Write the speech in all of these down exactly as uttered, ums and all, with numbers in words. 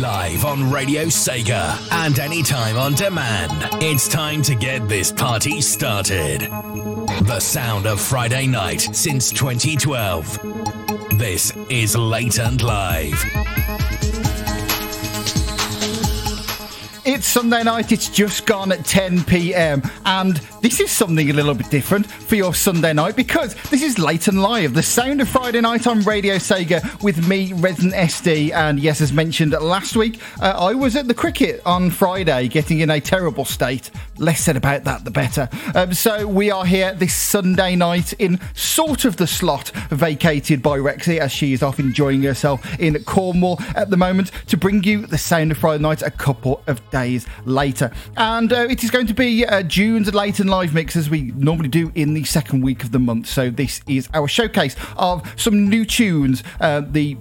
Live on Radio Sega and anytime on demand. It's time to get this party started. The sound of Friday night since twenty twelve. This is Latent Live. It's Sunday night, it's just gone at ten p.m. and this is something a little bit different for your Sunday night because this is Latent Live, the sound of Friday night on Radio Sega with me, Resident S D, and yes, as mentioned last week, uh, I was at the cricket on Friday getting in a terrible state. Less said about that, the better. Um, so we are here this Sunday night in sort of the slot vacated by Rexy as she is off enjoying herself in Cornwall at the moment to bring you the sound of Friday night a couple of days later. And uh, it is going to be uh, June's Latent Live mix as we normally do in the second week of the month. So this is our showcase of some new tunes, uh, the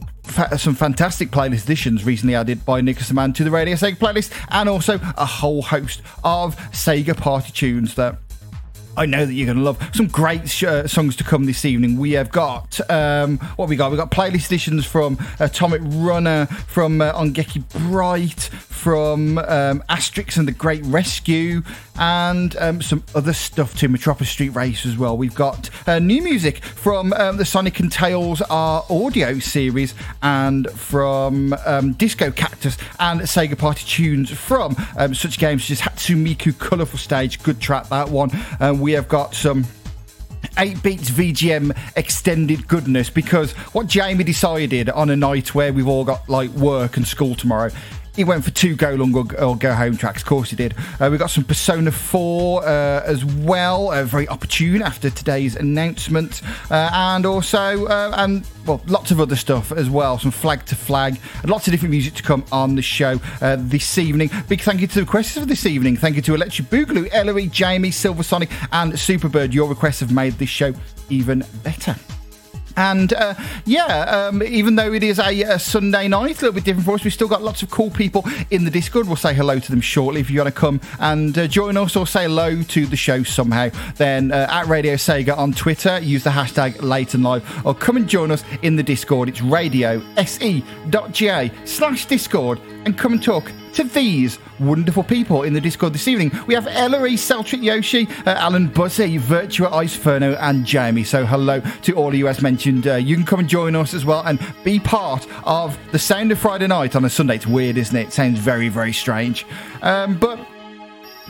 some fantastic playlist editions recently added by Nicholas Mann to the Radio Sega playlist, and also a whole host of Sega party tunes that I know that you're going to love. Some great sh- uh, songs to come this evening. We have got, um, what have we got? We've got playlist editions from Atomic Runner, from uh, Ongeki Bright, from um, Asterix and the Great Rescue, and um, some other stuff to Metropolis Street Race as well. We've got uh, new music from um, the Sonic and Tails R audio series, and from um, Disco Cactus, and Sega party tunes from um, such games such as Hatsumiku Colorful Stage, good track that one. Um, we have got some eight-beats V G M extended goodness, because what Jamie decided on a night where we've all got like work and school tomorrow, he went for two Go Long or, or Go Home tracks. Of course he did. Uh, we got some Persona four uh, as well, uh, very opportune after today's announcement, uh, and also uh, and well, lots of other stuff as well. Some Flag to Flag, and lots of different music to come on the show uh, this evening. Big thank you to the requests for this evening. Thank you to Electric Boogaloo, Ellery, Jamie, Silver Sonic, and Superbird. Your requests have made this show even better. And uh, yeah, um, even though it is a, a Sunday night, a little bit different for us, we've still got lots of cool people in the Discord. We'll say hello to them shortly. If you want to come and uh, join us or say hello to the show somehow, then uh, at Radio Sega on Twitter, use the hashtag LatenLive, or come and join us in the Discord. It's radio se.ga slash Discord, and come and talk to these wonderful people in the Discord this evening. We have Ellery, Celtric Yoshi, uh, Alan Buzzy, Virtua Iceferno, and Jamie. So hello to all of you as mentioned. Uh, you can come and join us as well and be part of the sound of Friday night on a Sunday. It's weird, isn't it? It sounds very, very strange. Um, but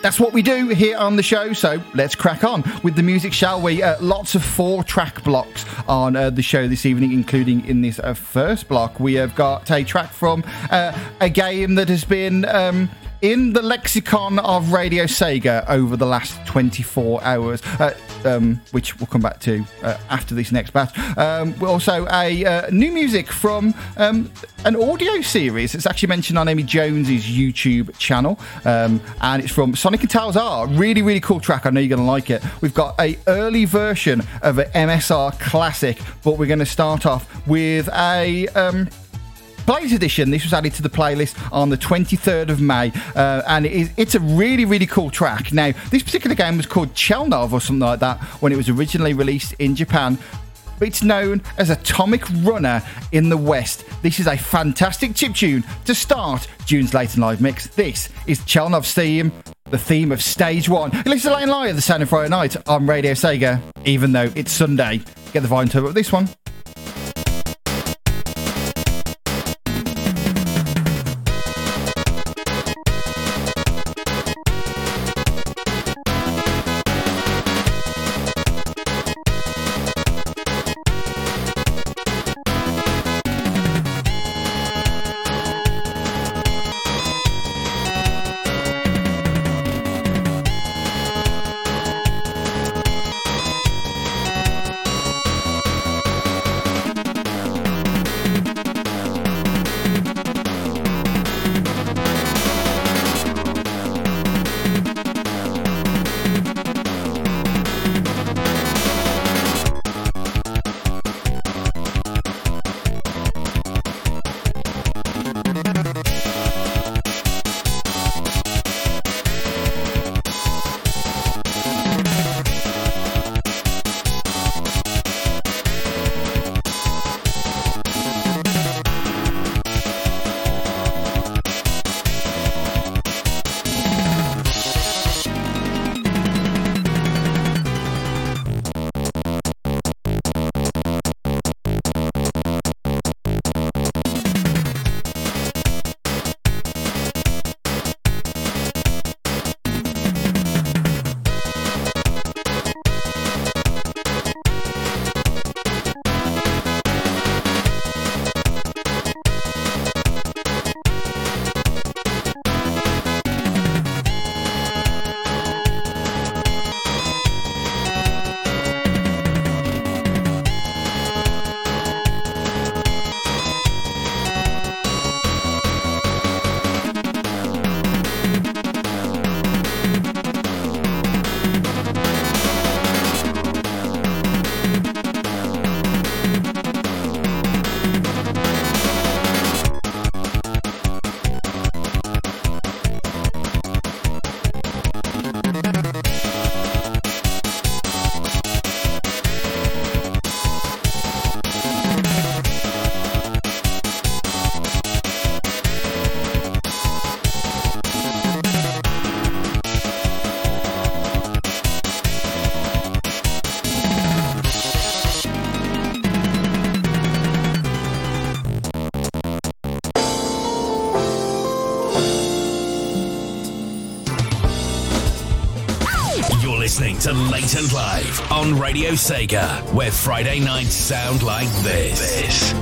that's what we do here on the show, so let's crack on with the music, shall we? Uh, lots of four-track blocks on uh, the show this evening, including in this uh, first block. We have got a track from uh, a game that has been um, in the lexicon of Radio Sega over the last twenty-four hours, uh, um, which we'll come back to uh, after this next batch. Um, also, a uh, new music from um, an audio series. It's actually mentioned on Amy Jones's YouTube channel, um, and it's from Sonic and Tails R. Really, really cool track. I know you're going to like it. We've got a early version of an M S R classic, but we're going to start off with a... Um, Playlist edition. This was added to the playlist on the twenty-third of May, uh, and it is, it's a really, really cool track. Now, this particular game was called Chelnov or something like that when it was originally released in Japan. It's known as Atomic Runner in the West. This is a fantastic chip tune to start June's Latent Live mix. This is Chelnov's theme, the theme of Stage One. You're listening to Latent Live, the sound of Friday night on Radio Sega, even though it's Sunday. Get the vibe to it with this one. listening to Latent Live on Radio Sega, where Friday nights sound like this. this.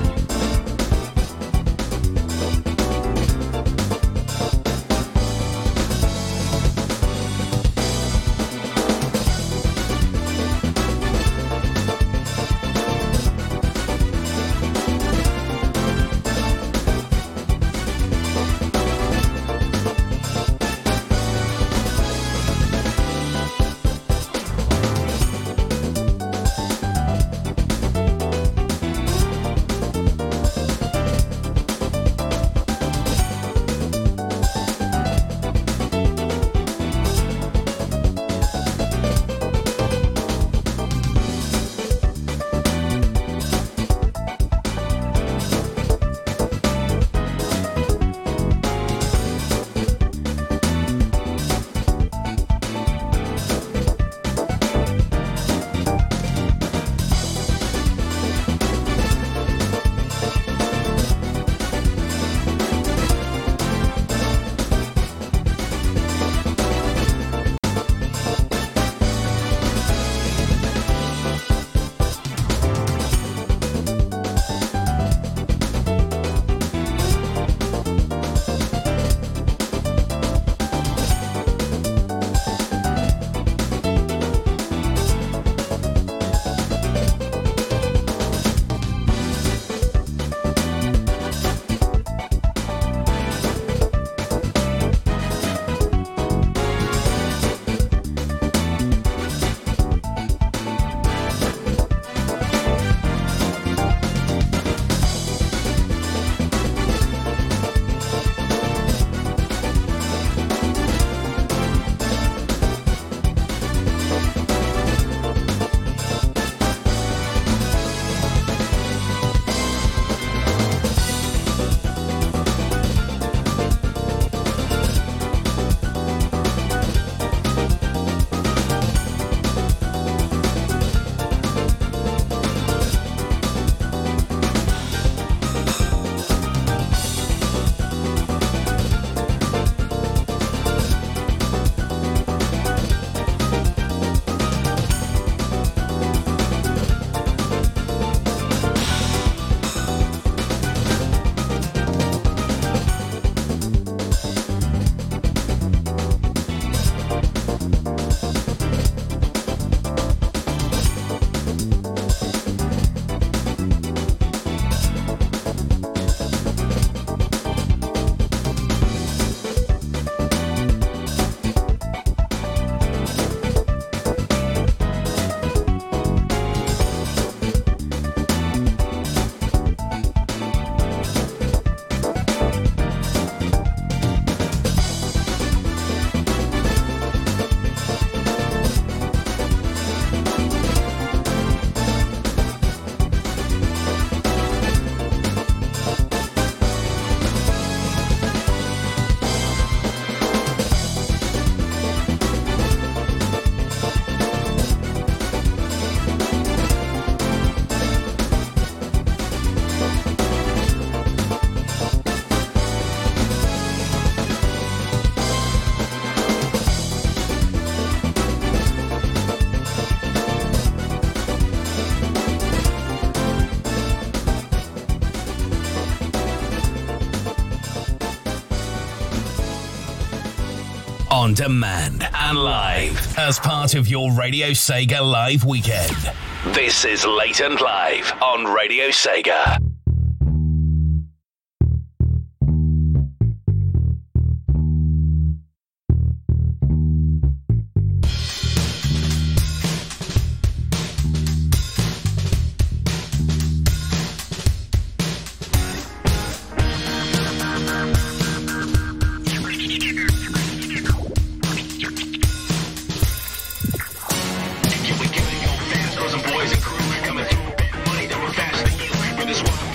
On demand and live as part of your Radio Sega Live weekend. This is Latent Live on Radio Sega. This one.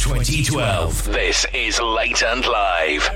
twenty twelve. This is Late and Live.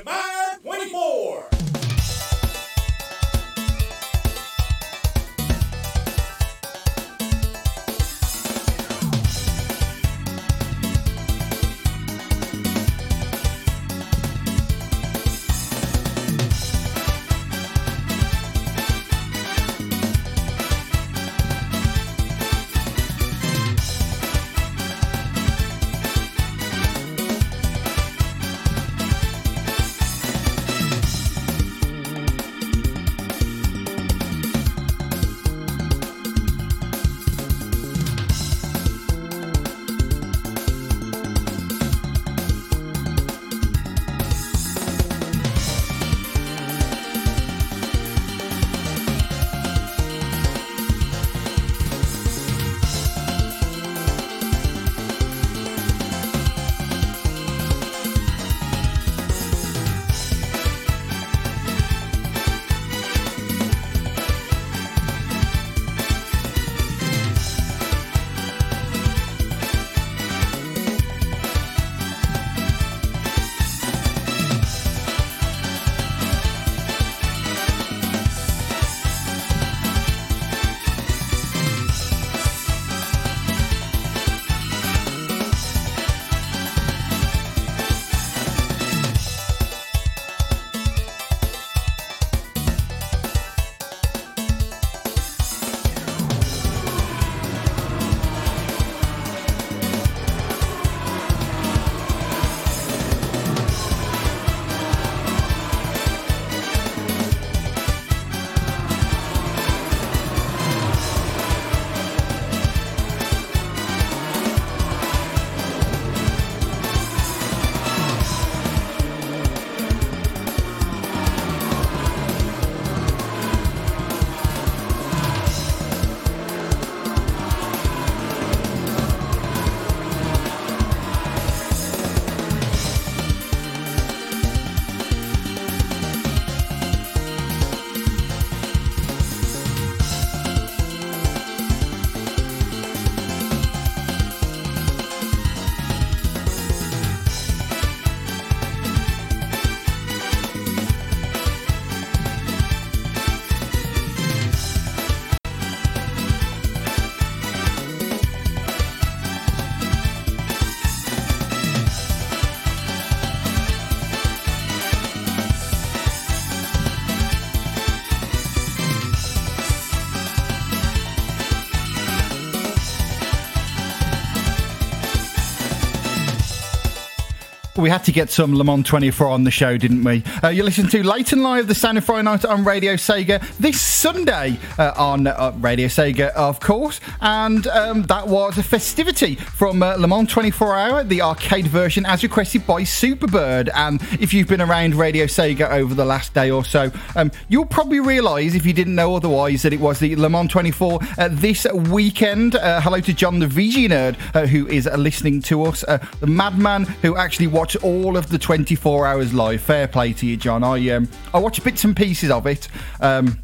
We had to get some Le Mans twenty-four on the show, didn't we? Uh, you listen to Late and Live, the Standard Friday night on Radio Sega this Sunday uh, on uh, Radio Sega, of course. And um, that was a festivity from uh, Le Mans twenty-four Hour, the arcade version, as requested by Superbird. And if you've been around Radio Sega over the last day or so, um, you'll probably realise, if you didn't know otherwise, that it was the Le Mans twenty-four uh, this weekend. Uh, hello to John the V G Nerd, uh, who is uh, listening to us. Uh, the madman who actually watched all of the twenty-four hours live. Fair play to you, John. I um, I watched bits and pieces of it. Um,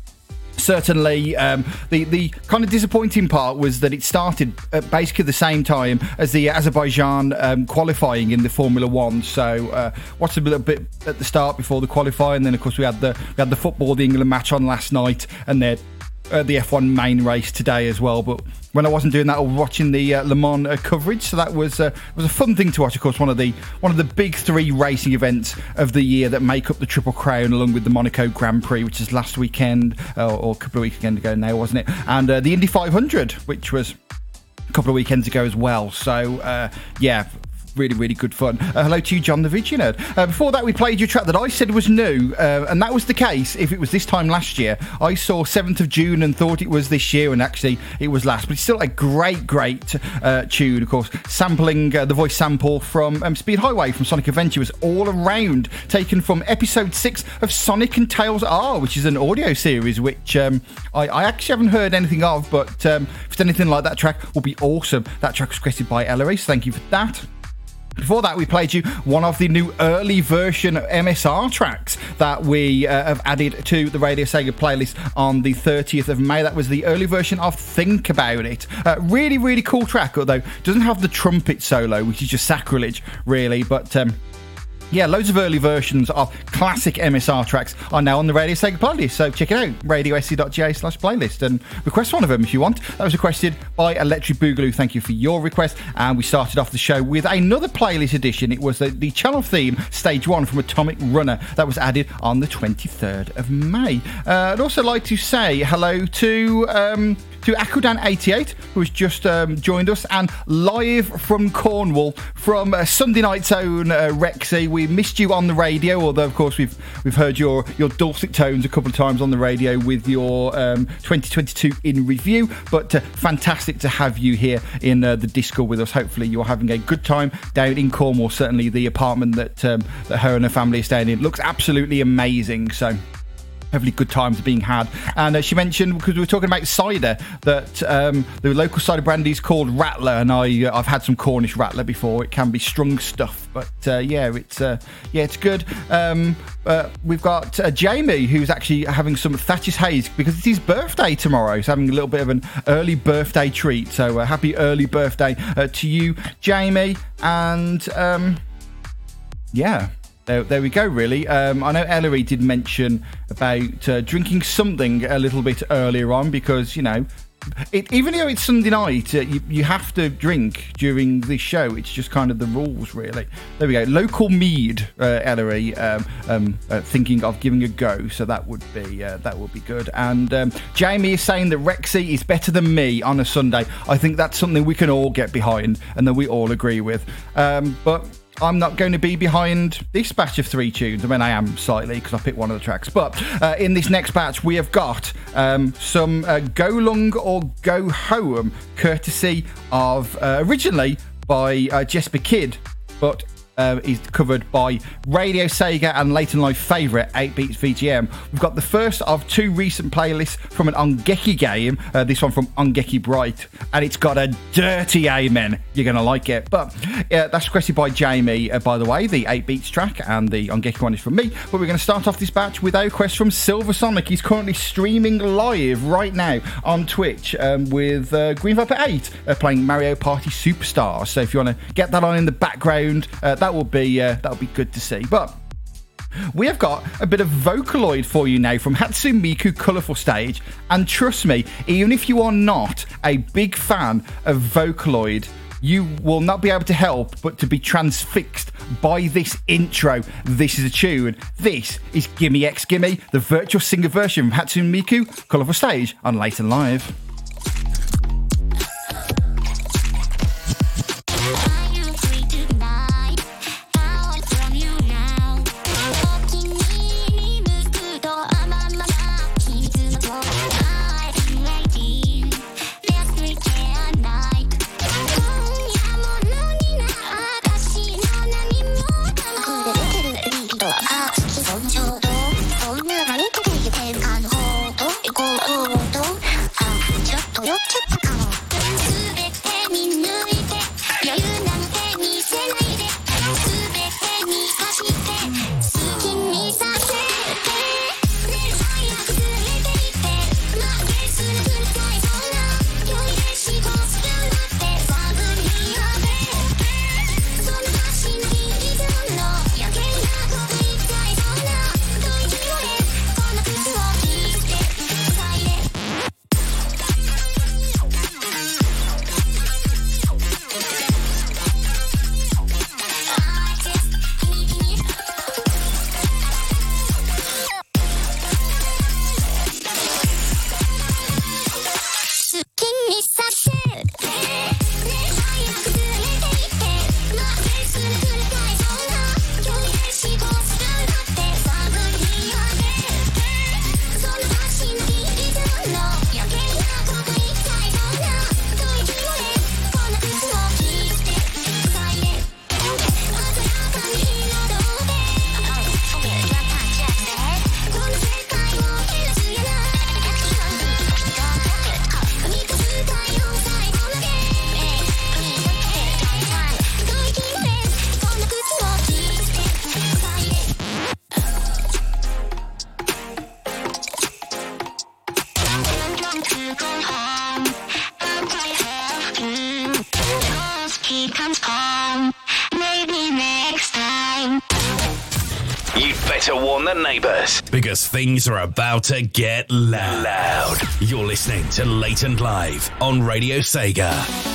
certainly, um, the, the kind of disappointing part was that it started at basically the same time as the Azerbaijan um, qualifying in the Formula One. So uh, watched a little bit at the start before the qualifying. Then, of course, we had the we had the football, the England match on last night, and then Uh, the F one main race today as well. But when I wasn't doing that, I was watching the uh, Le Mans uh, coverage, so that was uh, was a fun thing to watch. Of course, one of the one of the big three racing events of the year that make up the Triple Crown, along with the Monaco Grand Prix, which is last weekend uh, or a couple of weekends ago now, wasn't it? And uh, the Indy five hundred, which was a couple of weekends ago as well. So uh, yeah. Really, really good fun. Uh, hello to you, John the Vici Nerd. Uh, before that, we played your track that I said was new, uh, and that was the case if it was this time last year. I saw seventh of June and thought it was this year, and actually it was last. But it's still a great, great uh, tune, of course. Sampling uh, the voice sample from um, Speed Highway from Sonic Adventure was All Around, taken from episode six of Sonic and Tails R, which is an audio series, which um, I, I actually haven't heard anything of, but um, if it's anything like that track, will be awesome. That track was created by Ellery, so thank you for that. Before that, we played you one of the new early version M S R tracks that we uh, have added to the Radio Sega playlist on the thirtieth of May. That was the early version of Think About It. Uh, really, really cool track, although it doesn't have the trumpet solo, which is just sacrilege, really. But um, yeah, loads of early versions of classic M S R tracks are now on the Radio Sega playlist. So check it out, radio s c dot g a slash playlist, and request one of them if you want. That was requested by Electric Boogaloo. Thank you for your request. And we started off the show with another playlist edition. It was the, the channel theme, Stage one from Atomic Runner. That was added on the twenty-third of May. Uh, I'd also like to say hello to um, to Akudan eighty-eight, who has just um, joined us, and live from Cornwall, from uh, Sunday Night's own uh, Rexy. We missed you on the radio, although of course we've we've heard your your dulcet tones a couple of times on the radio with your um, twenty twenty-two in review. But uh, fantastic to have you here in uh, the Discord with us. Hopefully you're having a good time down in Cornwall. Certainly the apartment that um, that her and her family are staying in looks absolutely amazing. So. Hopefully good times being had. And uh, she mentioned, because we were talking about cider, that um, the local cider brandy is called Rattler, and I, uh, I've had some Cornish Rattler before. It can be strong stuff, but uh, yeah, it's uh, yeah, it's good. Um, uh, we've got uh, Jamie, who's actually having some Thatcher's Haze because it's his birthday tomorrow. He's having a little bit of an early birthday treat. So uh, happy early birthday uh, to you, Jamie. And um, yeah. There, there we go, really. Um, I know Ellery did mention about uh, drinking something a little bit earlier on because, you know, it, even though it's Sunday night, uh, you, you have to drink during this show. It's just kind of the rules, really. There we go. Local mead, uh, Ellery, um, um, uh, thinking of giving a go. So that would be uh, that would be good. And um, Jamie is saying that Rexy is better than me on a Sunday. I think that's something we can all get behind and that we all agree with. Um, but... I'm not going to be behind this batch of three tunes. I mean, I am slightly because I picked one of the tracks. But uh, in this next batch, we have got um, some uh, Go Long or Go Home, courtesy of uh, originally by uh, Jesper Kidd, but uh, is covered by Radio Sega and Late and Live favourite eight-Beats V G M. We've got the first of two recent playlists from an Ongeki game, uh, this one from Ongeki Bright, and it's got a dirty amen. You're going to like it. But uh, that's requested by Jamie, uh, by the way, the eight-Beats track, and the Ongeki one is from me. But we're going to start off this batch with a request from Silver Sonic. He's currently streaming live right now on Twitch um, with uh, Green Viper eight uh, playing Mario Party Superstars. So if you want to get that on in the background, uh, That will be uh, that'll be good to see. But we have got a bit of Vocaloid for you now from Hatsumiku Colourful Stage. And trust me, even if you are not a big fan of Vocaloid, you will not be able to help but to be transfixed by this intro. This is a tune. This is Gimme X Gimme, the virtual singer version from Hatsumiku Colourful Stage on Late and Live. better warn the neighbours, because things are about to get loud. loud. You're listening to Latent Live on Radio Sega.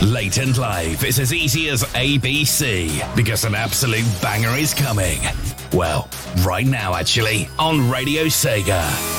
Latent Live is as easy as A B C, because an absolute banger is coming. Well, right now, actually, on Radio Sega.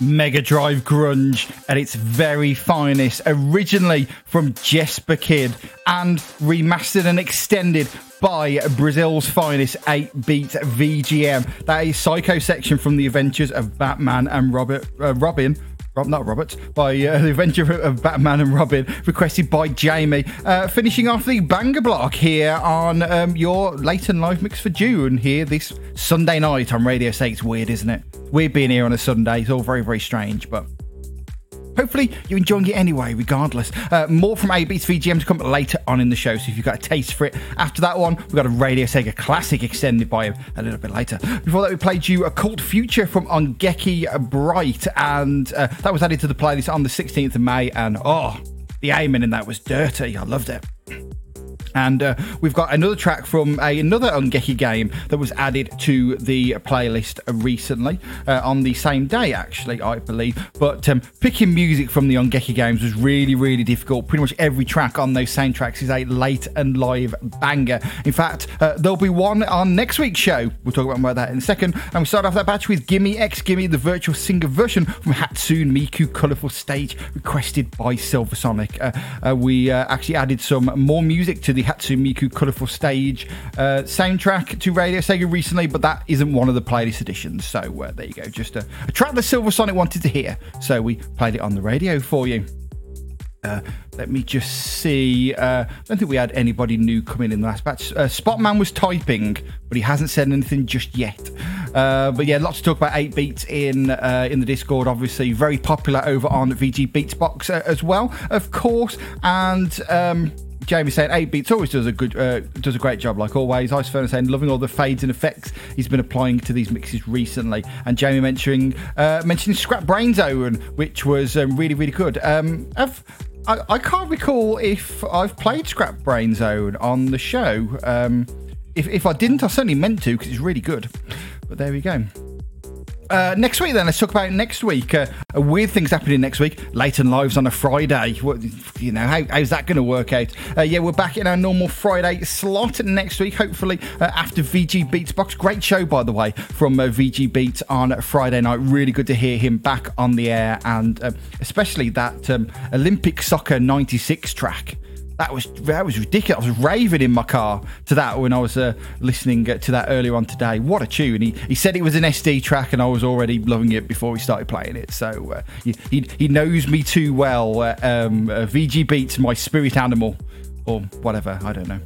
Mega Drive grunge at its very finest, originally from Jesper Kid and remastered and extended by Brazil's finest eight-beat V G M. That is Psycho Section from The Adventures of Batman and Robert, uh, Robin. Not Robert, by uh, The Adventure of Batman and Robin, requested by Jamie. Uh, finishing off the banger block here on um, your late and live mix for June here this Sunday night on Radio State. It's weird, isn't it? Weird being here on a Sunday. It's all very, very strange, but hopefully you're enjoying it anyway, regardless. Uh, more from A B's V G M to come later on in the show, so if you've got a taste for it. After that one, we've got a Radio Sega classic extended by him a little bit later. Before that, we played you Occult Future from Ongeki Bright, and uh, that was added to the playlist on the sixteenth of May, and oh, the aiming in that was dirty. I loved it. And uh, we've got another track from a, another Ongeki game that was added to the playlist recently, uh, on the same day, actually, I believe. But um, picking music from the Ongeki games was really, really difficult. Pretty much every track on those soundtracks is a late and live banger. In fact, uh, there'll be one on next week's show. We'll talk about that in a second. And we start off that batch with Gimme X Gimme, the virtual singer version from Hatsune Miku Colorful Stage, requested by Silver Sonic. Uh, uh, we uh, actually added some more music to the Hatsune Miku Colorful Stage uh, soundtrack to Radio Sega recently, but that isn't one of the playlist editions, so uh, there you go, just a, a track that Silver Sonic wanted to hear, so we played it on the radio for you. Uh, let me just see. uh, I don't think we had anybody new come in in the last batch. uh, Spotman was typing, but he hasn't said anything just yet. Uh, but yeah, lots to talk about. eight beats in uh, in the Discord, obviously very popular over on V G Beatsbox uh, as well, of course. And um Jamie saying eight beats always does a good, uh, does a great job, like always. Ice Furnace saying loving all the fades and effects he's been applying to these mixes recently. And Jamie mentioning uh, mentioning Scrap Brains Owen, which was um, really, really good. Um, I've, I, I can't recall if I've played Scrap Brains Owen on the show. Um, if, if I didn't, I certainly meant to, because it's really good. But there we go. Uh, next week then, let's talk about next week. Uh, weird things happening next week. Late and Lives on a Friday. What, you know, how, how's that going to work out? Uh, yeah, we're back in our normal Friday slot next week, hopefully uh, after V G Beatsbox. Great show, by the way, from uh, V G Beats on Friday night. Really good to hear him back on the air, and uh, especially that um, Olympic Soccer ninety-six track. That was that was ridiculous. I was raving in my car to that when I was uh, listening to that earlier on today. What a tune. He, he said it was an S D track, and I was already loving it before we started playing it. So uh, he, he he knows me too well. Uh, um, uh, V G Beats, my spirit animal, or whatever. I don't know.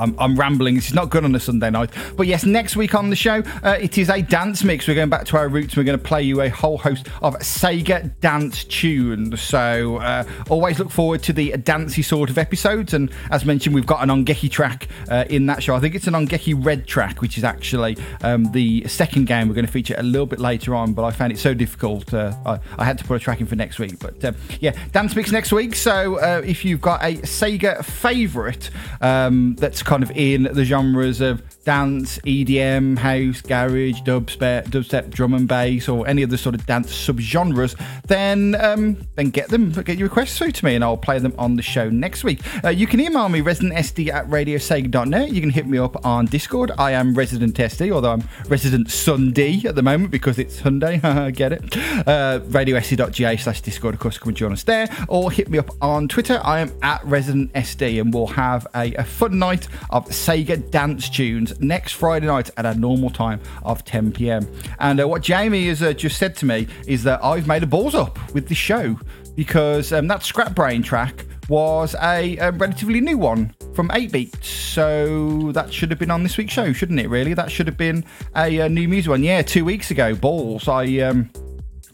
I'm, I'm rambling. This is not good on a Sunday night. But yes, next week on the show, uh, it is a dance mix. We're going back to our roots. We're going to play you a whole host of Sega dance tunes. So uh, always look forward to the dancey sort of episodes. And as mentioned, we've got an Ongeki track uh, in that show. I think it's an Ongeki Red track, which is actually um, the second game we're going to feature a little bit later on. But I found it so difficult. Uh, I, I had to put a track in for next week. But uh, yeah, dance mix next week. So uh, if you've got a Sega favourite um, that's kind of in the genres of dance, E D M, house, garage, dubstep, dubstep, drum and bass, or any of the sort of dance subgenres, then um, then get them, get your requests through to me, and I'll play them on the show next week. Uh, you can email me resident s d at radio sega dot net. You can hit me up on Discord. I am Resident S D, although I'm Resident Sunday at the moment because it's Hyundai. Get it? Uh, radio s d dot g a slash discord. Of course, come and join us there, or hit me up on Twitter. I am at Resident S D, and we'll have a, a fun night of Sega dance tunes next Friday night at our normal time of ten p.m. And uh, what Jamie has uh, just said to me is that I've made a balls up with the show, because um, that Scrap Brain track was a, a relatively new one from eight beats, so that should have been on this week's show, shouldn't it, really? That should have been a, a new music one. Yeah, two weeks ago. Balls. I um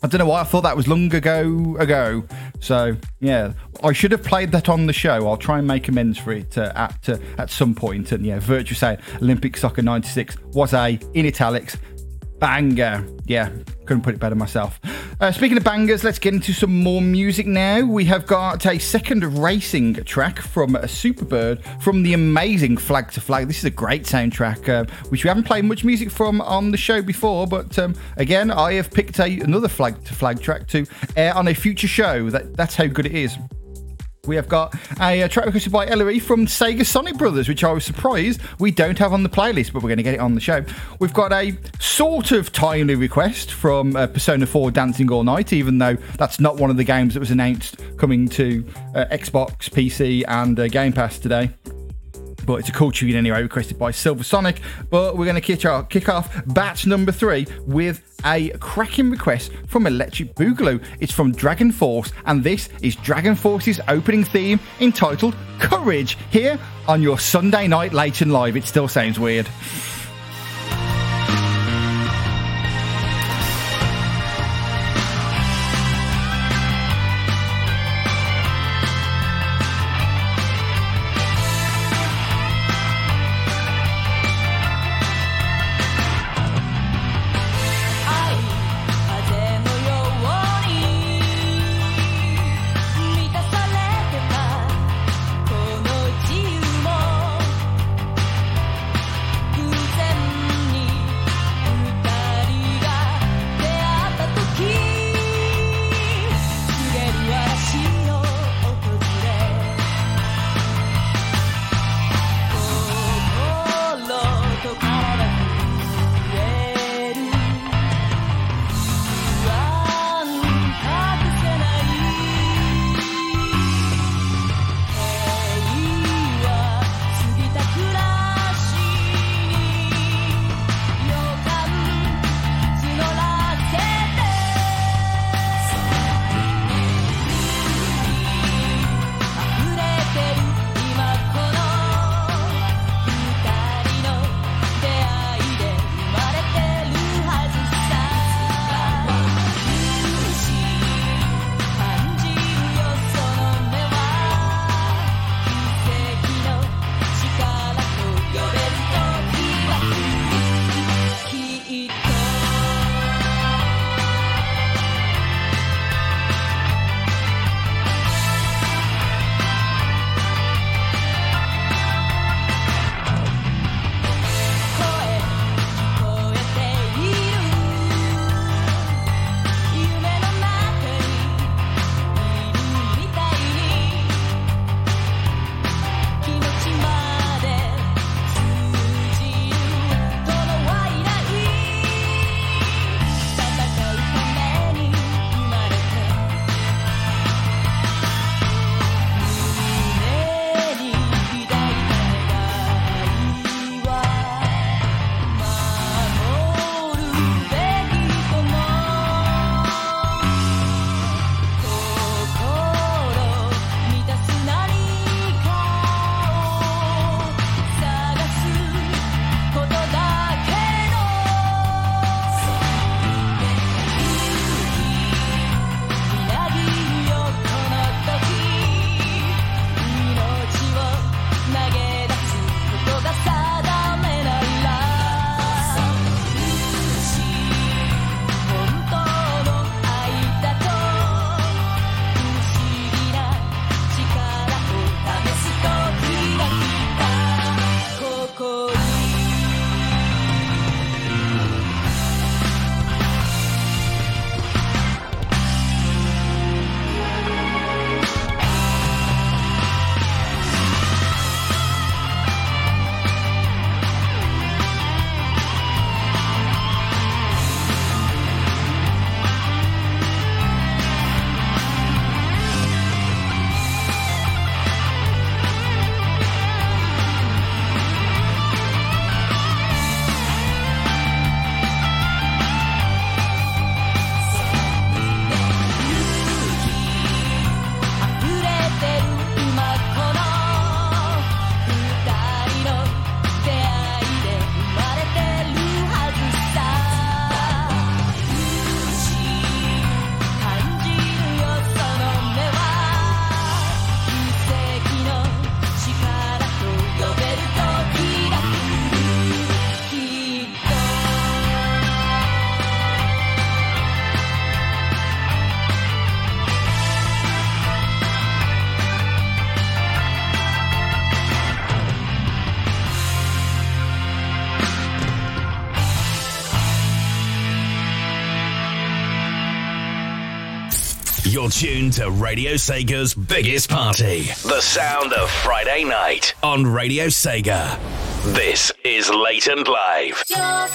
I don't know why I thought that was long ago ago. So, yeah, I should have played that on the show. I'll try and make amends for it uh, at uh, at some point. And, yeah, Virtue saying Olympic Soccer ninety-six was a, in italics, banger. Yeah, couldn't put it better myself. Uh, speaking of bangers, let's get into some more music now. We have got a second racing track from Superbird from the amazing Flag to Flag. This is a great soundtrack, uh, which we haven't played much music from on the show before, but um, again, I have picked a, another Flag to Flag track to air on a future show. That, that's how good it is. We have got a, a track requested by Ellery from Sega Sonic Brothers, which I was surprised we don't have on the playlist, but we're going to get it on the show. We've got a sort of timely request from uh, Persona four Dancing All Night, even though that's not one of the games that was announced coming to uh, Xbox, P C and uh, Game Pass today. But it's a cool tune anyway, requested by Silver Sonic. But we're going to kick, our, kick off batch number three with a cracking request from Electric Boogaloo. It's from Dragon Force, and this is Dragon Force's opening theme entitled Courage, here on your Sunday night late and live. It still sounds weird. You're tuned to Radio Sega's biggest party. The sound of Friday night on Radio Sega. This is Latent Live. Your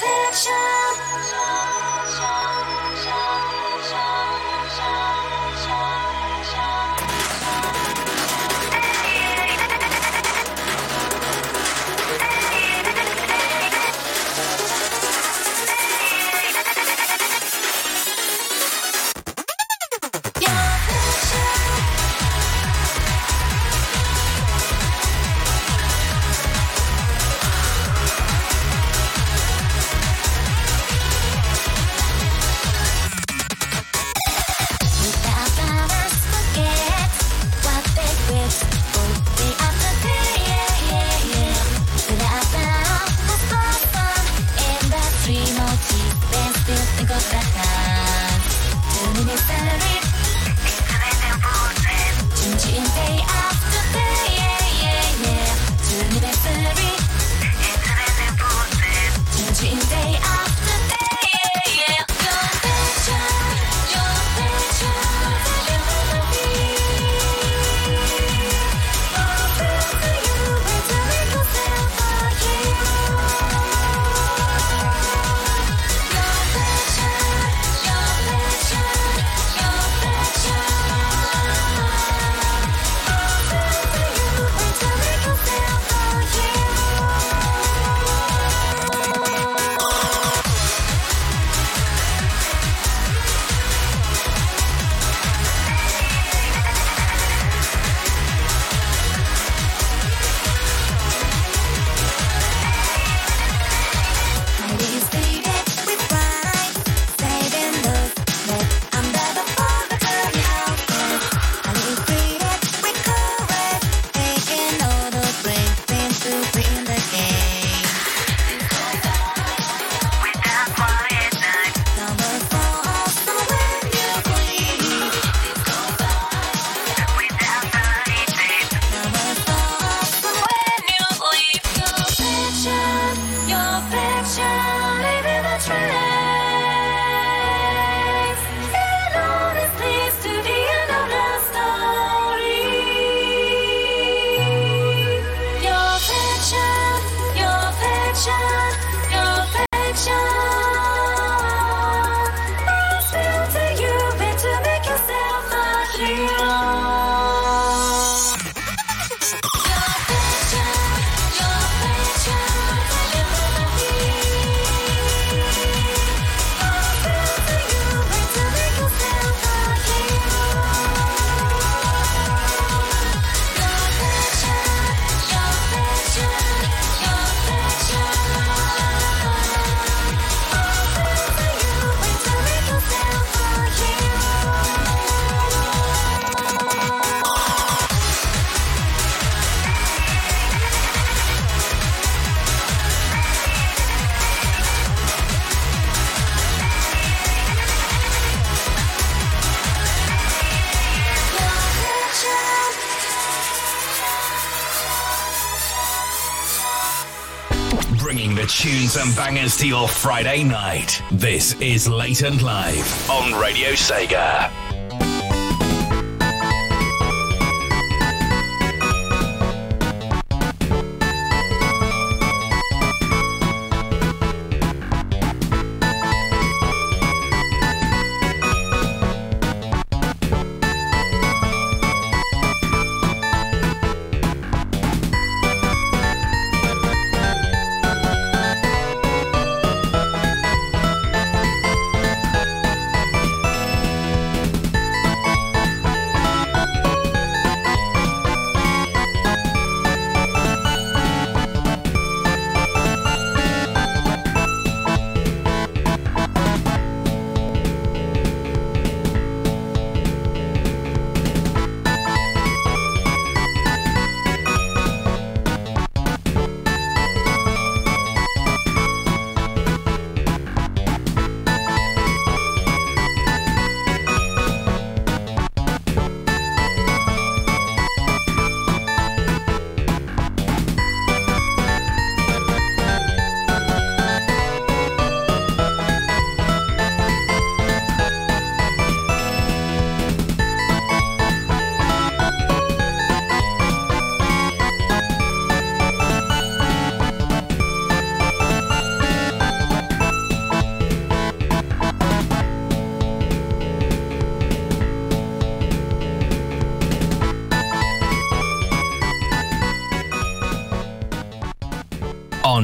and bangers to your Friday night. This is Latent Live on Radio Sega.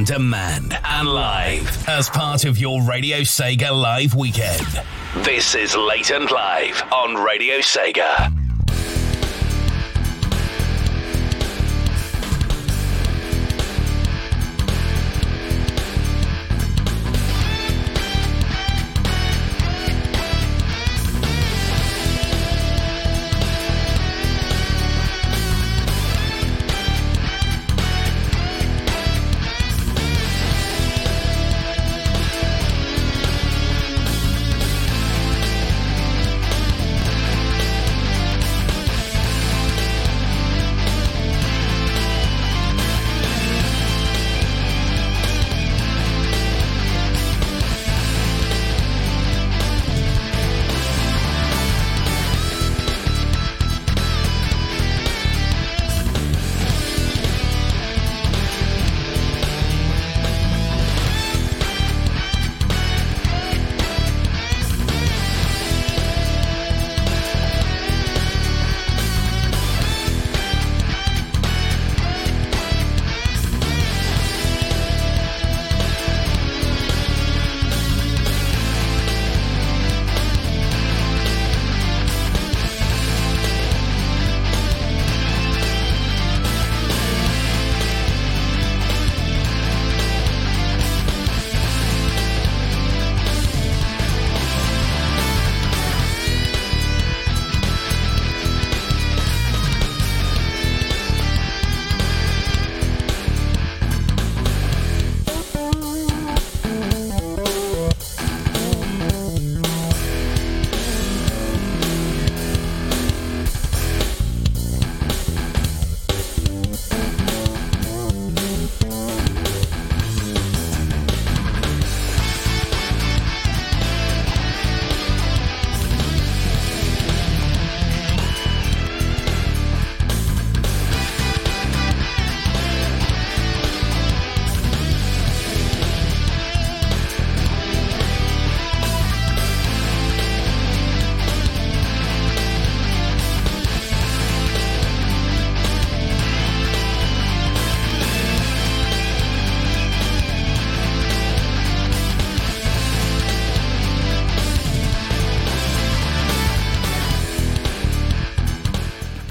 demand and live as part of your Radio Sega Live weekend. This is Latent Live on Radio Sega.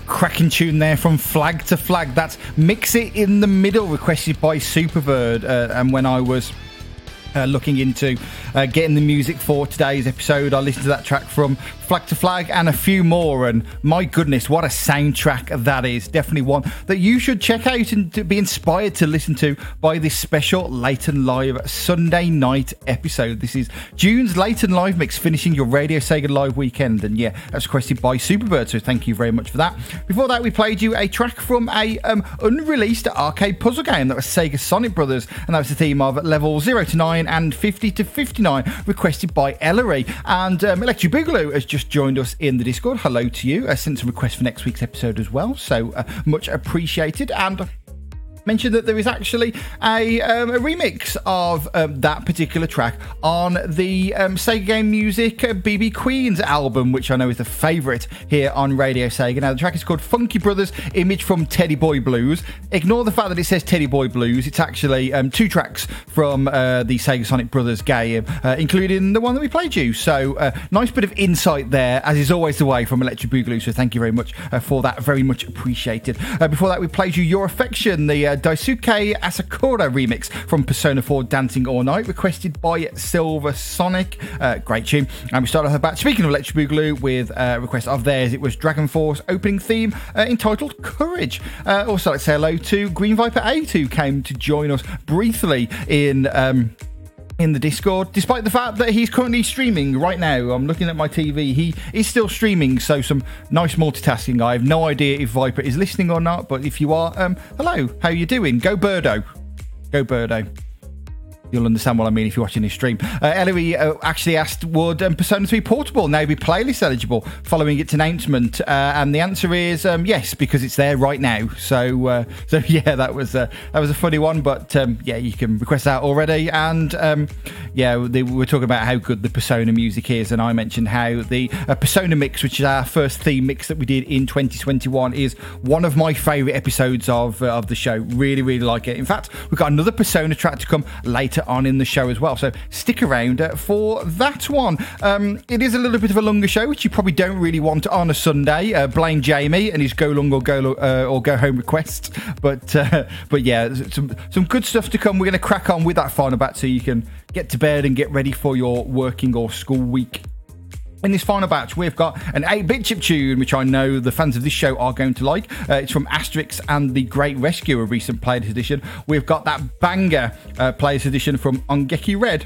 Cracking tune there from Flag to Flag. That's Mix It in the Middle, requested by Superbird. Uh, and when I was uh, looking into uh, getting the music for today's episode, I listened to that track from Flag to Flag and a few more, and my goodness, what a soundtrack that is. Definitely one that you should check out and be inspired to listen to by this special Latent Live Sunday night episode. This is June's Latent Live Mix, finishing your Radio Sega Live weekend, and yeah, that's requested by Superbird, so thank you very much for that. Before that, we played you a track from a um, unreleased arcade puzzle game that was Sega Sonic Brothers, and that was the theme of Level zero to nine and fifty to fifty-nine, requested by Ellery. And um, Electric Boogaloo has just joined us in the Discord. Hello to you. I sent some requests for next week's episode as well, so uh, much appreciated. And mentioned that there is actually a, um, a remix of um, that particular track on the um, Sega Game Music uh, B B Queen's album, which I know is the favourite here on Radio Sega. Now, the track is called Funky Brothers Image from Teddy Boy Blues. Ignore the fact that it says Teddy Boy Blues. It's actually um, two tracks from uh, the Sega Sonic Brothers game, uh, including the one that we played you. So, uh, nice bit of insight there, as is always the way from Electric Boogaloo. So, thank you very much uh, for that. Very much appreciated. Uh, before that, we played you Your Affection, the uh, Daisuke Asakura remix from Persona four Dancing All Night, requested by Silver Sonic. Uh, great tune. And we started her back, speaking of Electric Boogaloo, with a request of theirs. It was Dragon Force opening theme uh, entitled Courage. Uh, also, let's say hello to Green Viper eight, who came to join us briefly in... Um, in the Discord, despite the fact that he's currently streaming right now. I'm looking at my T V. He is still streaming, so some nice multitasking. I have no idea if Viper is listening or not, but if you are, um, hello, how are you doing? Go Birdo. Go Birdo. You'll understand what I mean if you're watching this stream. Uh, Ellery uh, actually asked, would um, Persona three Portable now be playlist eligible following its announcement? Uh, and the answer is um, yes, because it's there right now. So, uh, so yeah, that was a, that was a funny one. But um, yeah, you can request that already. And um, yeah, they were talking about how good the Persona music is. And I mentioned how the uh, Persona mix, which is our first theme mix that we did in twenty twenty-one, is one of my favourite episodes of, uh, of the show. Really, really like it. In fact, we've got another Persona track to come later on in the show as well, so stick around uh, for that one. Um, it is a little bit of a longer show, which you probably don't really want on a Sunday. Uh, blame Jamie and his go long or go lo- uh, or go home request, but uh, but yeah, some some good stuff to come. We're going to crack on with that final batch so you can get to bed and get ready for your working or school week. In this final batch, we've got an eight-bit chip tune, which I know the fans of this show are going to like. Uh, it's from Asterix and the Great Rescue, a recent Players Edition. We've got that banger uh, Players Edition from Ongeki Red.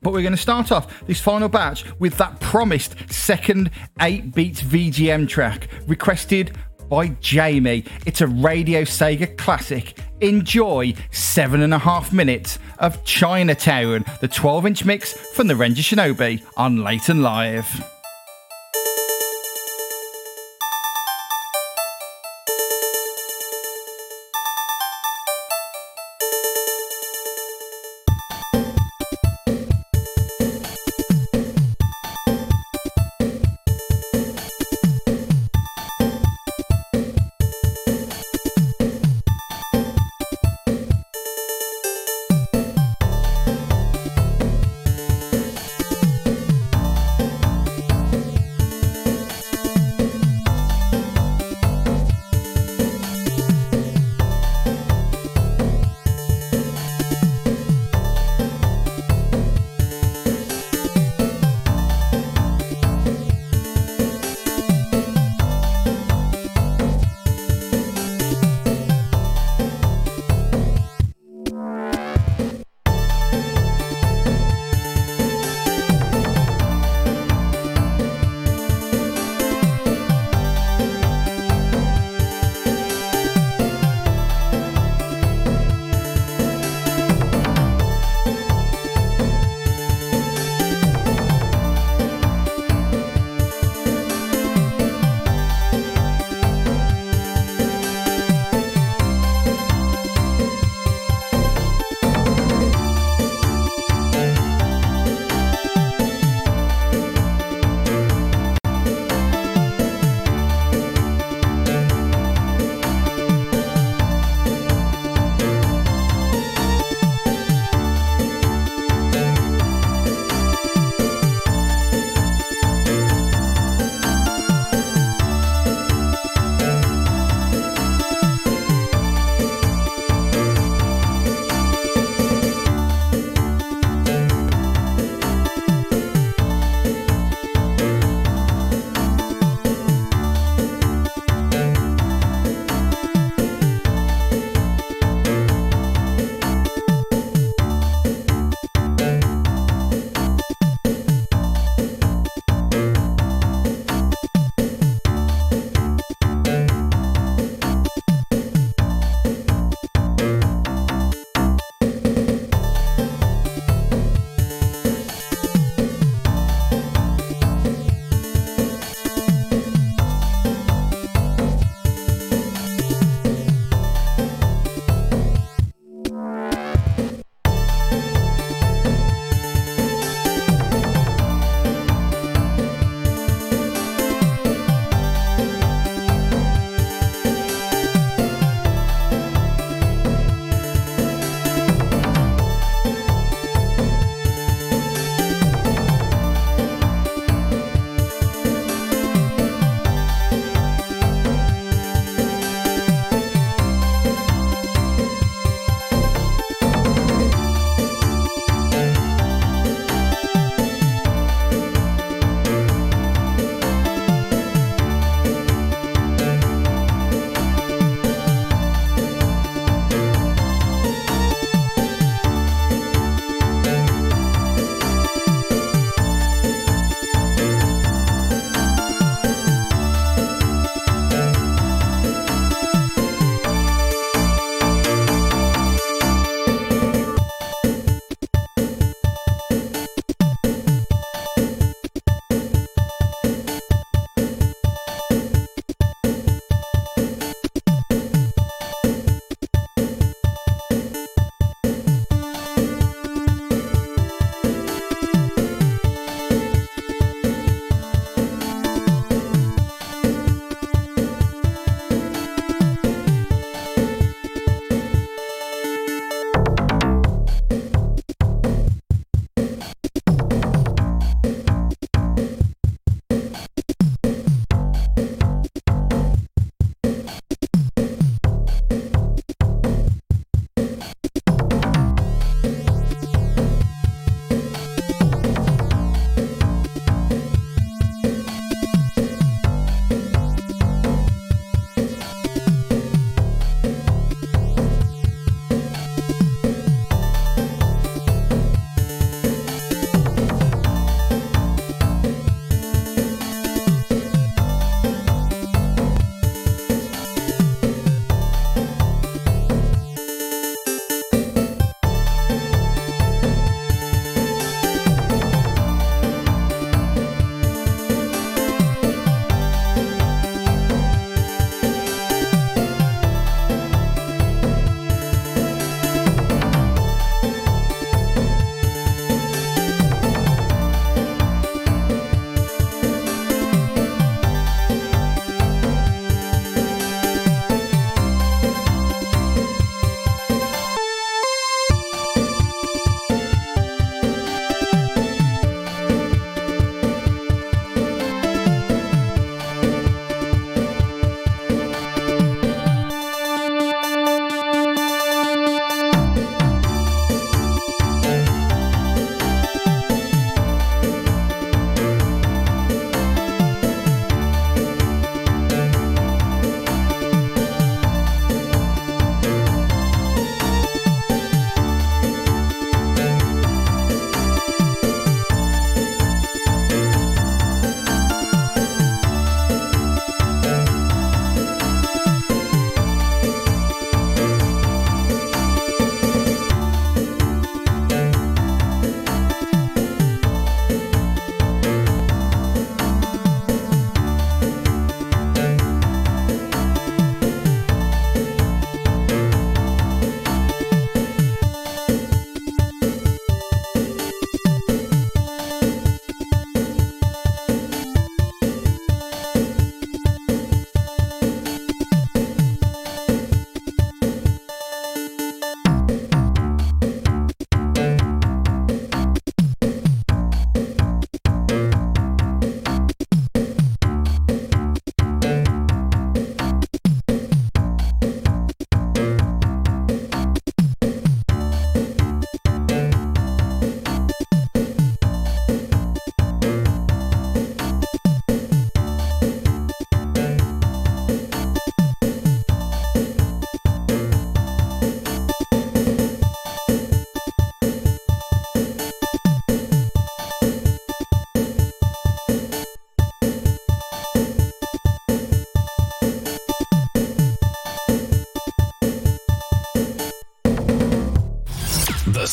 But we're going to start off this final batch with that promised second eight-beat V G M track, requested by Jamie. It's a Radio Sega classic. Enjoy seven and a half minutes of Chinatown, the twelve-inch mix from the Renji Shinobi on Late and Live.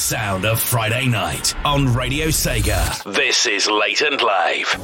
sound of Friday night on Radio Sega. This is Latent Live.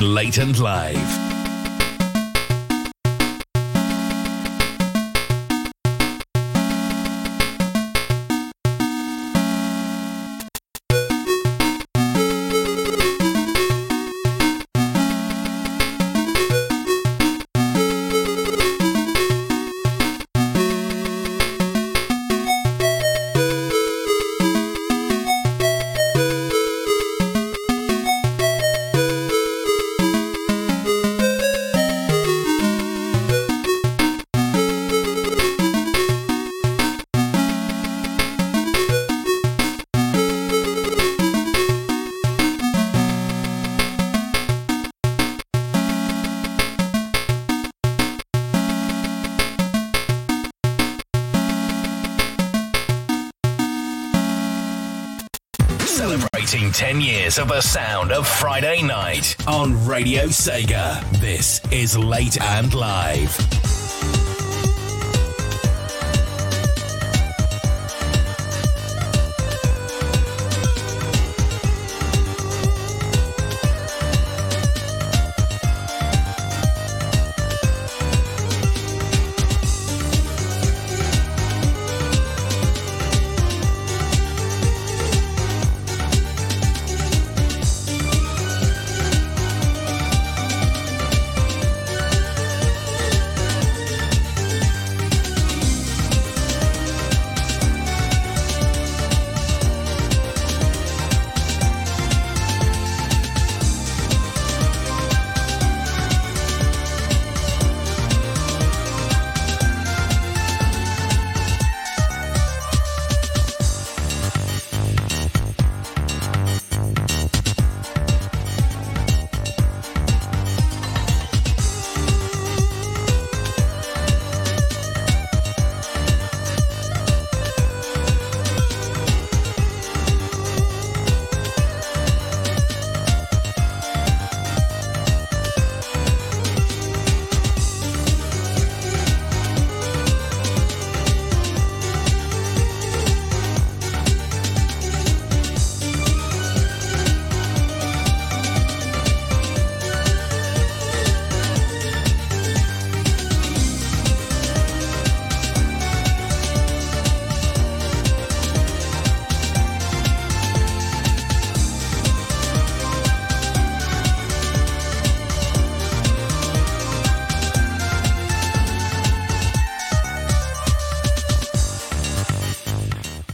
Latent Live. ten years of the sound of Friday night on Radio Sega. This is Late and Live.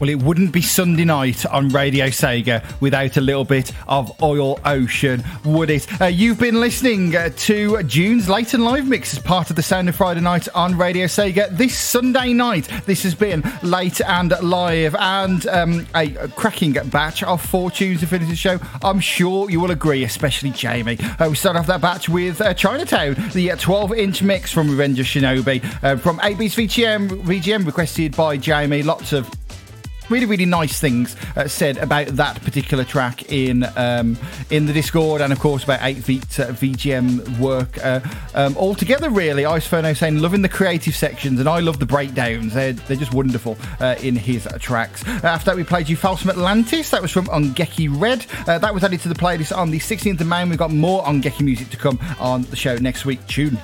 Well, it wouldn't be Sunday night on Radio Sega without a little bit of Oil Ocean, would it? Uh, you've been listening to June's Late and Live Mix as part of the Sound of Friday Night on Radio Sega. This Sunday night, this has been Late and Live, and um, a cracking batch of four tunes to finish the show. I'm sure you will agree, especially Jamie. Uh, we start off that batch with uh, Chinatown, the twelve-inch mix from Revenge of Shinobi, uh, from A B's V G M, V G M, requested by Jamie. Lots of really, really nice things uh, said about that particular track in um, in the Discord, and of course about eight feet uh, V G M work uh, um, all together, really. Iceferno saying, loving the creative sections, and I love the breakdowns. They're, they're just wonderful uh, in his uh, tracks. Uh, after that, we played you Falsum Atlantis. That was from Ongeki Red. Uh, that was added to the playlist on the sixteenth of May. We've got more Ongeki music to come on the show next week. Tune.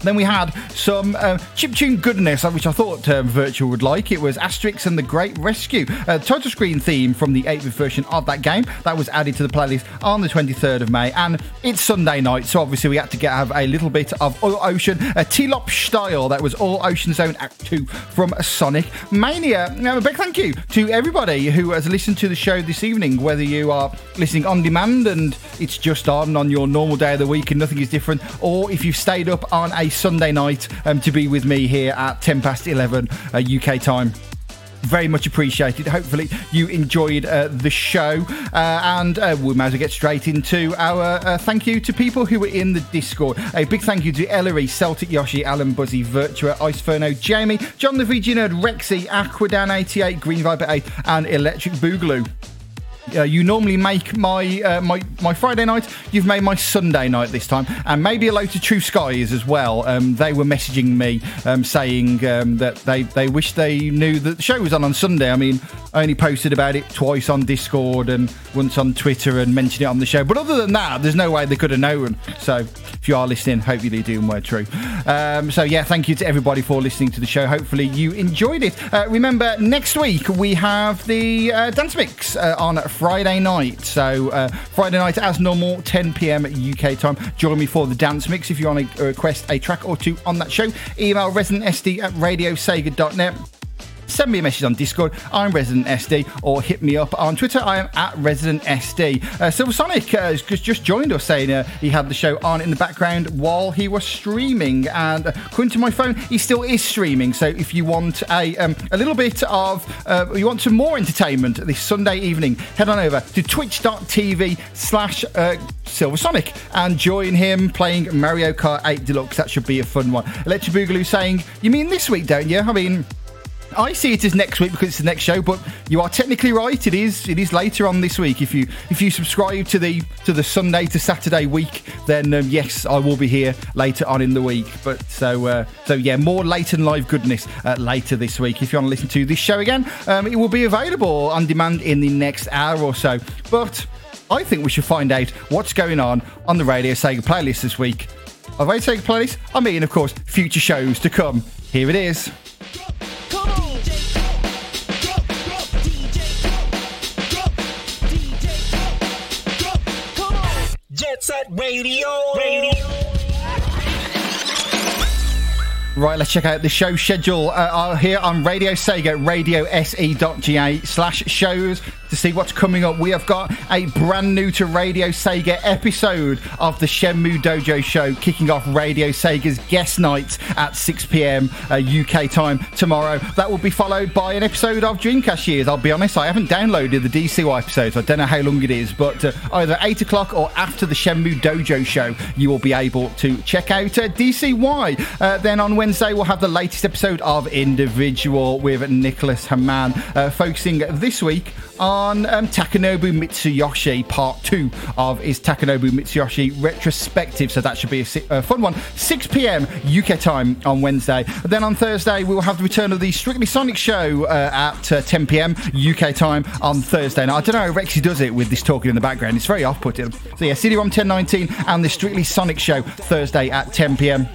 Then we had some uh, chiptune goodness, which I thought uh, Virtual would like. It was Asterix and the Great Rescue, uh, title screen theme from the eight-bit version of that game. That was added to the playlist on the twenty-third of May, and it's Sunday night, so obviously we had to get have a little bit of Oil Ocean, uh, T-Lop style. That was All Ocean Zone Act two from Sonic Mania. Now, a big thank you to everybody who has listened to the show this evening, whether you are listening on demand and it's just on on your normal day of the week and nothing is different, or if you've stayed up on a Sunday night um, to be with me here at ten past eleven uh, U K time. Very much appreciated. Hopefully you enjoyed uh, the show, uh, and uh, we might as well get straight into our uh, thank you to people who were in the Discord. A big thank you to Ellery, Celtic Yoshi, Alan Buzzy, Virtua, Iceferno, Jamie, John the V G Nerd, Rexy, Aquadan eighty-eight, Green Viper eight, and Electric Boogaloo. Uh, you normally make my, uh, my my Friday night. You've made my Sunday night this time, and maybe a load to True Skies as well. Um, they were messaging me um, saying um, that they, they wish they knew that the show was on on Sunday. I mean, I only posted about it twice on Discord and once on Twitter and mentioned it on the show. But other than that, there's no way they could have known. So if you are listening, hopefully you're doing well, True. Um, so yeah, thank you to everybody for listening to the show. Hopefully you enjoyed it. Uh, remember, next week we have the uh, Dance Mix uh, on Friday. Friday night, so uh, Friday night as normal, ten p.m. U K time. Join me for the dance mix. If you want to request a track or two on that show, email resident s d at radio sega dot net. Send me a message on Discord. I'm ResidentSD, or hit me up on Twitter. I am at ResidentSD. Uh, Silver Sonic uh, has just joined us, saying uh, he had the show on in the background while he was streaming. And uh, according to my phone, he still is streaming. So if you want a um, a little bit of, uh, you want some more entertainment this Sunday evening, head on over to twitch dot t v slash Silver Sonic and join him playing Mario Kart eight Deluxe. That should be a fun one. Electric Boogaloo saying, you mean this week, don't you? I mean, I see it as next week because it's the next show, but you are technically right. It is it is later on this week. If you if you subscribe to the to the Sunday to Saturday week, then um, yes, I will be here later on in the week. But so uh, so yeah, more Late and Live goodness uh, later this week. If you want to listen to this show again, um, it will be available on demand in the next hour or so. But I think we should find out what's going on on the Radio Sega playlist this week. By Radio Sega playlist, I mean, of course, future shows to come. Here it is. Come on! Jet Set Radio. Radio. Right, let's check out the show schedule uh, here on Radio Sega, radio s e dot g a slash shows, to see what's coming up. We have got a brand new to Radio Sega episode of the Shenmue Dojo Show, kicking off Radio Sega's guest night at six p.m. uh, U K time tomorrow. That will be followed by an episode of Dreamcast Years. I'll be honest, I haven't downloaded the D C Y episodes. I don't know how long it is, but uh, either eight o'clock or after the Shenmue Dojo Show, you will be able to check out uh, D C Y. Uh, then on Wednesday, Wednesday, we'll have the latest episode of Individual with Nicholas Hamann, uh, focusing this week on um, Takanobu Mitsuyoshi, part two of his Takanobu Mitsuyoshi retrospective. So that should be a si- uh, fun one. six p.m. U K time on Wednesday. And then on Thursday, we'll have the return of the Strictly Sonic show uh, at uh, ten p.m. U K time on Thursday. Now, I don't know how Rexy does it with this talking in the background. It's very off-putting. So yeah, C D ROM ten nineteen and the Strictly Sonic show Thursday at ten p.m.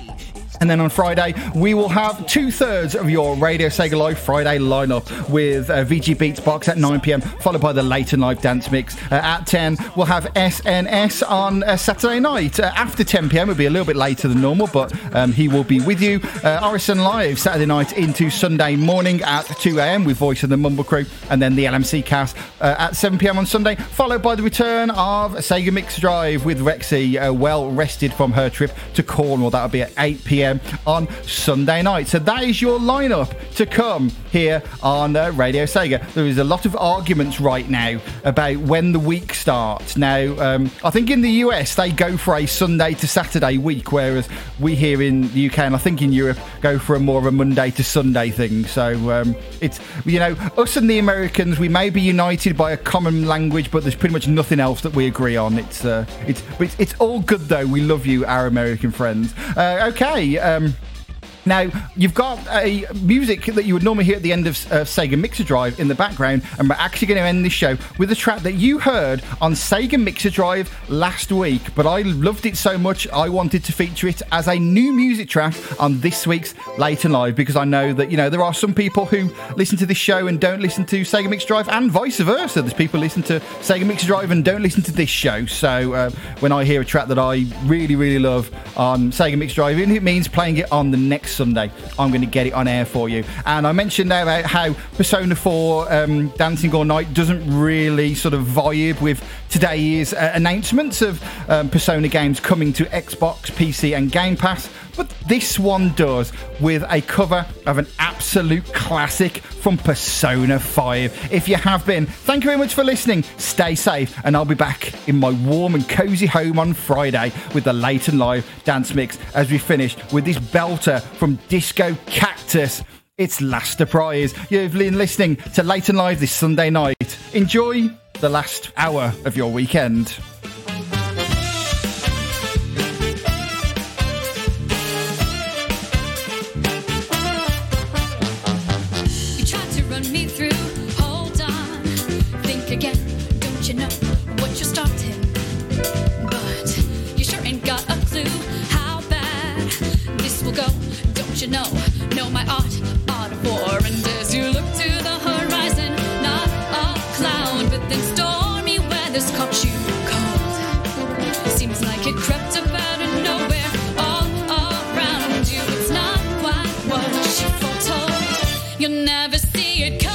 And then on Friday, we will have two-thirds of your Radio Sega Live Friday lineup with uh, V G Beatsbox at nine p.m, followed by the Late and Live Dance Mix uh, at ten. We'll have S N S on uh, Saturday night uh, after ten p.m. It'll be a little bit later than normal, but um, he will be with you. Uh, R S N Live Saturday night into Sunday morning at two a.m. with Voice of the Mumble Crew, and then the L M C cast uh, at seven p.m. on Sunday, followed by the return of Sega Mix Drive with Rexy, uh, well rested from her trip to Cornwall. That'll be at eight p.m. on Sunday night. So that is your lineup to come here on uh, Radio Sega. There is a lot of arguments right now about when the week starts. Now, um, I think in the U S they go for a Sunday to Saturday week, whereas we here in the U K and I think in Europe go for a more of a Monday to Sunday thing. So um, it's, you know, us and the Americans, we may be united by a common language, but there's pretty much nothing else that we agree on. It's uh, it's it's, it's all good though. We love you, our American friends. Uh, okay. Um, now, you've got a music that you would normally hear at the end of uh, Sega Mixer Drive in the background, and we're actually going to end this show with a track that you heard on Sega Mixer Drive last week, but I loved it so much I wanted to feature it as a new music track on this week's Late and Live, because I know that, you know, there are some people who listen to this show and don't listen to Sega Mixer Drive, and vice versa. There's people who listen to Sega Mixer Drive and don't listen to this show, so uh, when I hear a track that I really, really love on Sega Mixer Drive, and it means playing it on the next Sunday, I'm going to get it on air for you. And I mentioned now about how Persona four um, Dancing All Night doesn't really sort of vibe with today's uh, announcements of um, Persona games coming to Xbox, P C and Game Pass, but this one does, with a cover of an absolute classic from Persona five. If you have been, thank you very much for listening. Stay safe, and I'll be back in my warm and cozy home on Friday with the Late and Live Dance Mix as we finish with this belter from Disco Cactus. It's Last Surprise. You've been listening to Late and Live this Sunday night. Enjoy the last hour of your weekend. No, no, my art, art of war. And as you look to the horizon, not a cloud, but then stormy weather's caught you cold. Seems like it crept up out of nowhere, all around you. It's not quite what you foretold. You'll never see it come.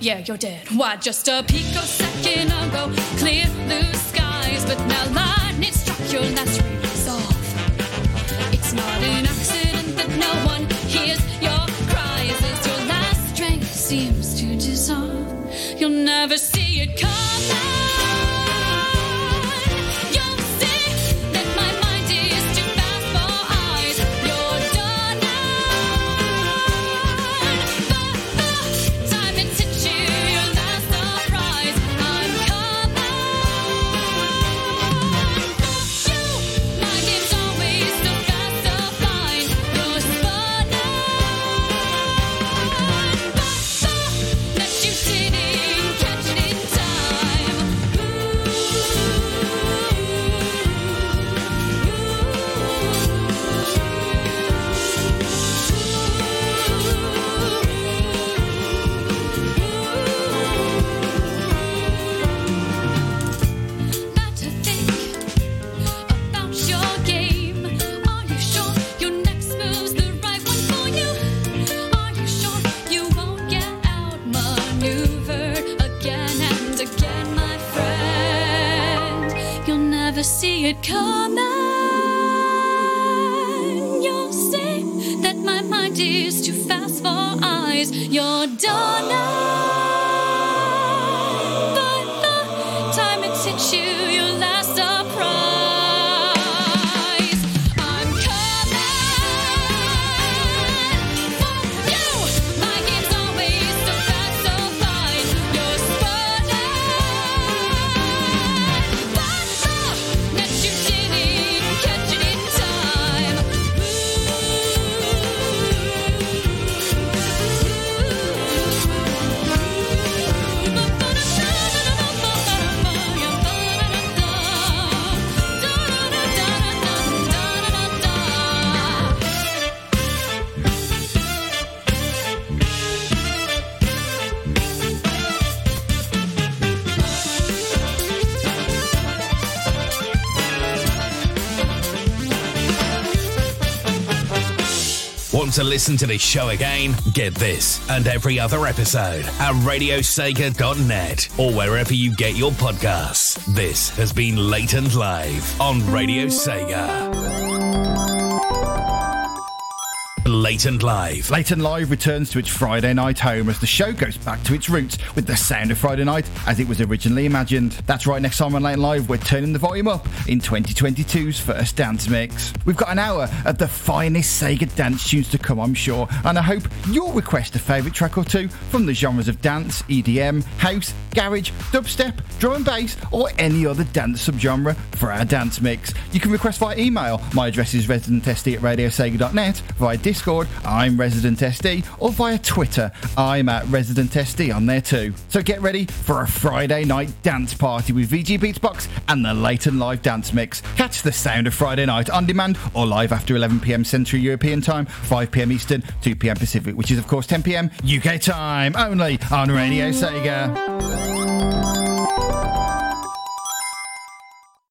Yeah, you're dead. Why, just a picosecond ago, clear blue skies, but now lightning struck your last resolve. It's not an accident that no one hears your cries as your last strength seems to dissolve. You'll never see it come out. See it coming. You'll see that my tears, too fast for eyes. You're done now. By the time it hits you, your last surprise. Want to listen to this show again? Get this and every other episode at radio sega dot net or wherever you get your podcasts. This has been Latent Live on Radio Sega. Latent Live. Latent Live returns to its Friday night home as the show goes back to its roots with the sound of Friday night as it was originally imagined. That's right, next time on Latent Live, we're turning the volume up in twenty twenty-two's first dance mix. We've got an hour of the finest Sega dance tunes to come, I'm sure, and I hope you'll request a favourite track or two from the genres of dance, E D M, house, garage, dubstep, drum and bass, or any other dance subgenre for our dance mix. You can request via email. My address is resident s d at radio sega dot net, via Discord, I'm ResidentSD, or via Twitter, I'm at ResidentSD on there too. So get ready for a Friday night dance party with V G Beatsbox and the Latent Live dance mix. Catch the sound of Friday night on demand or live after eleven p.m. Central European time, five p.m. Eastern, two p.m. Pacific, which is of course ten p.m. U K time, only on Radio Sega.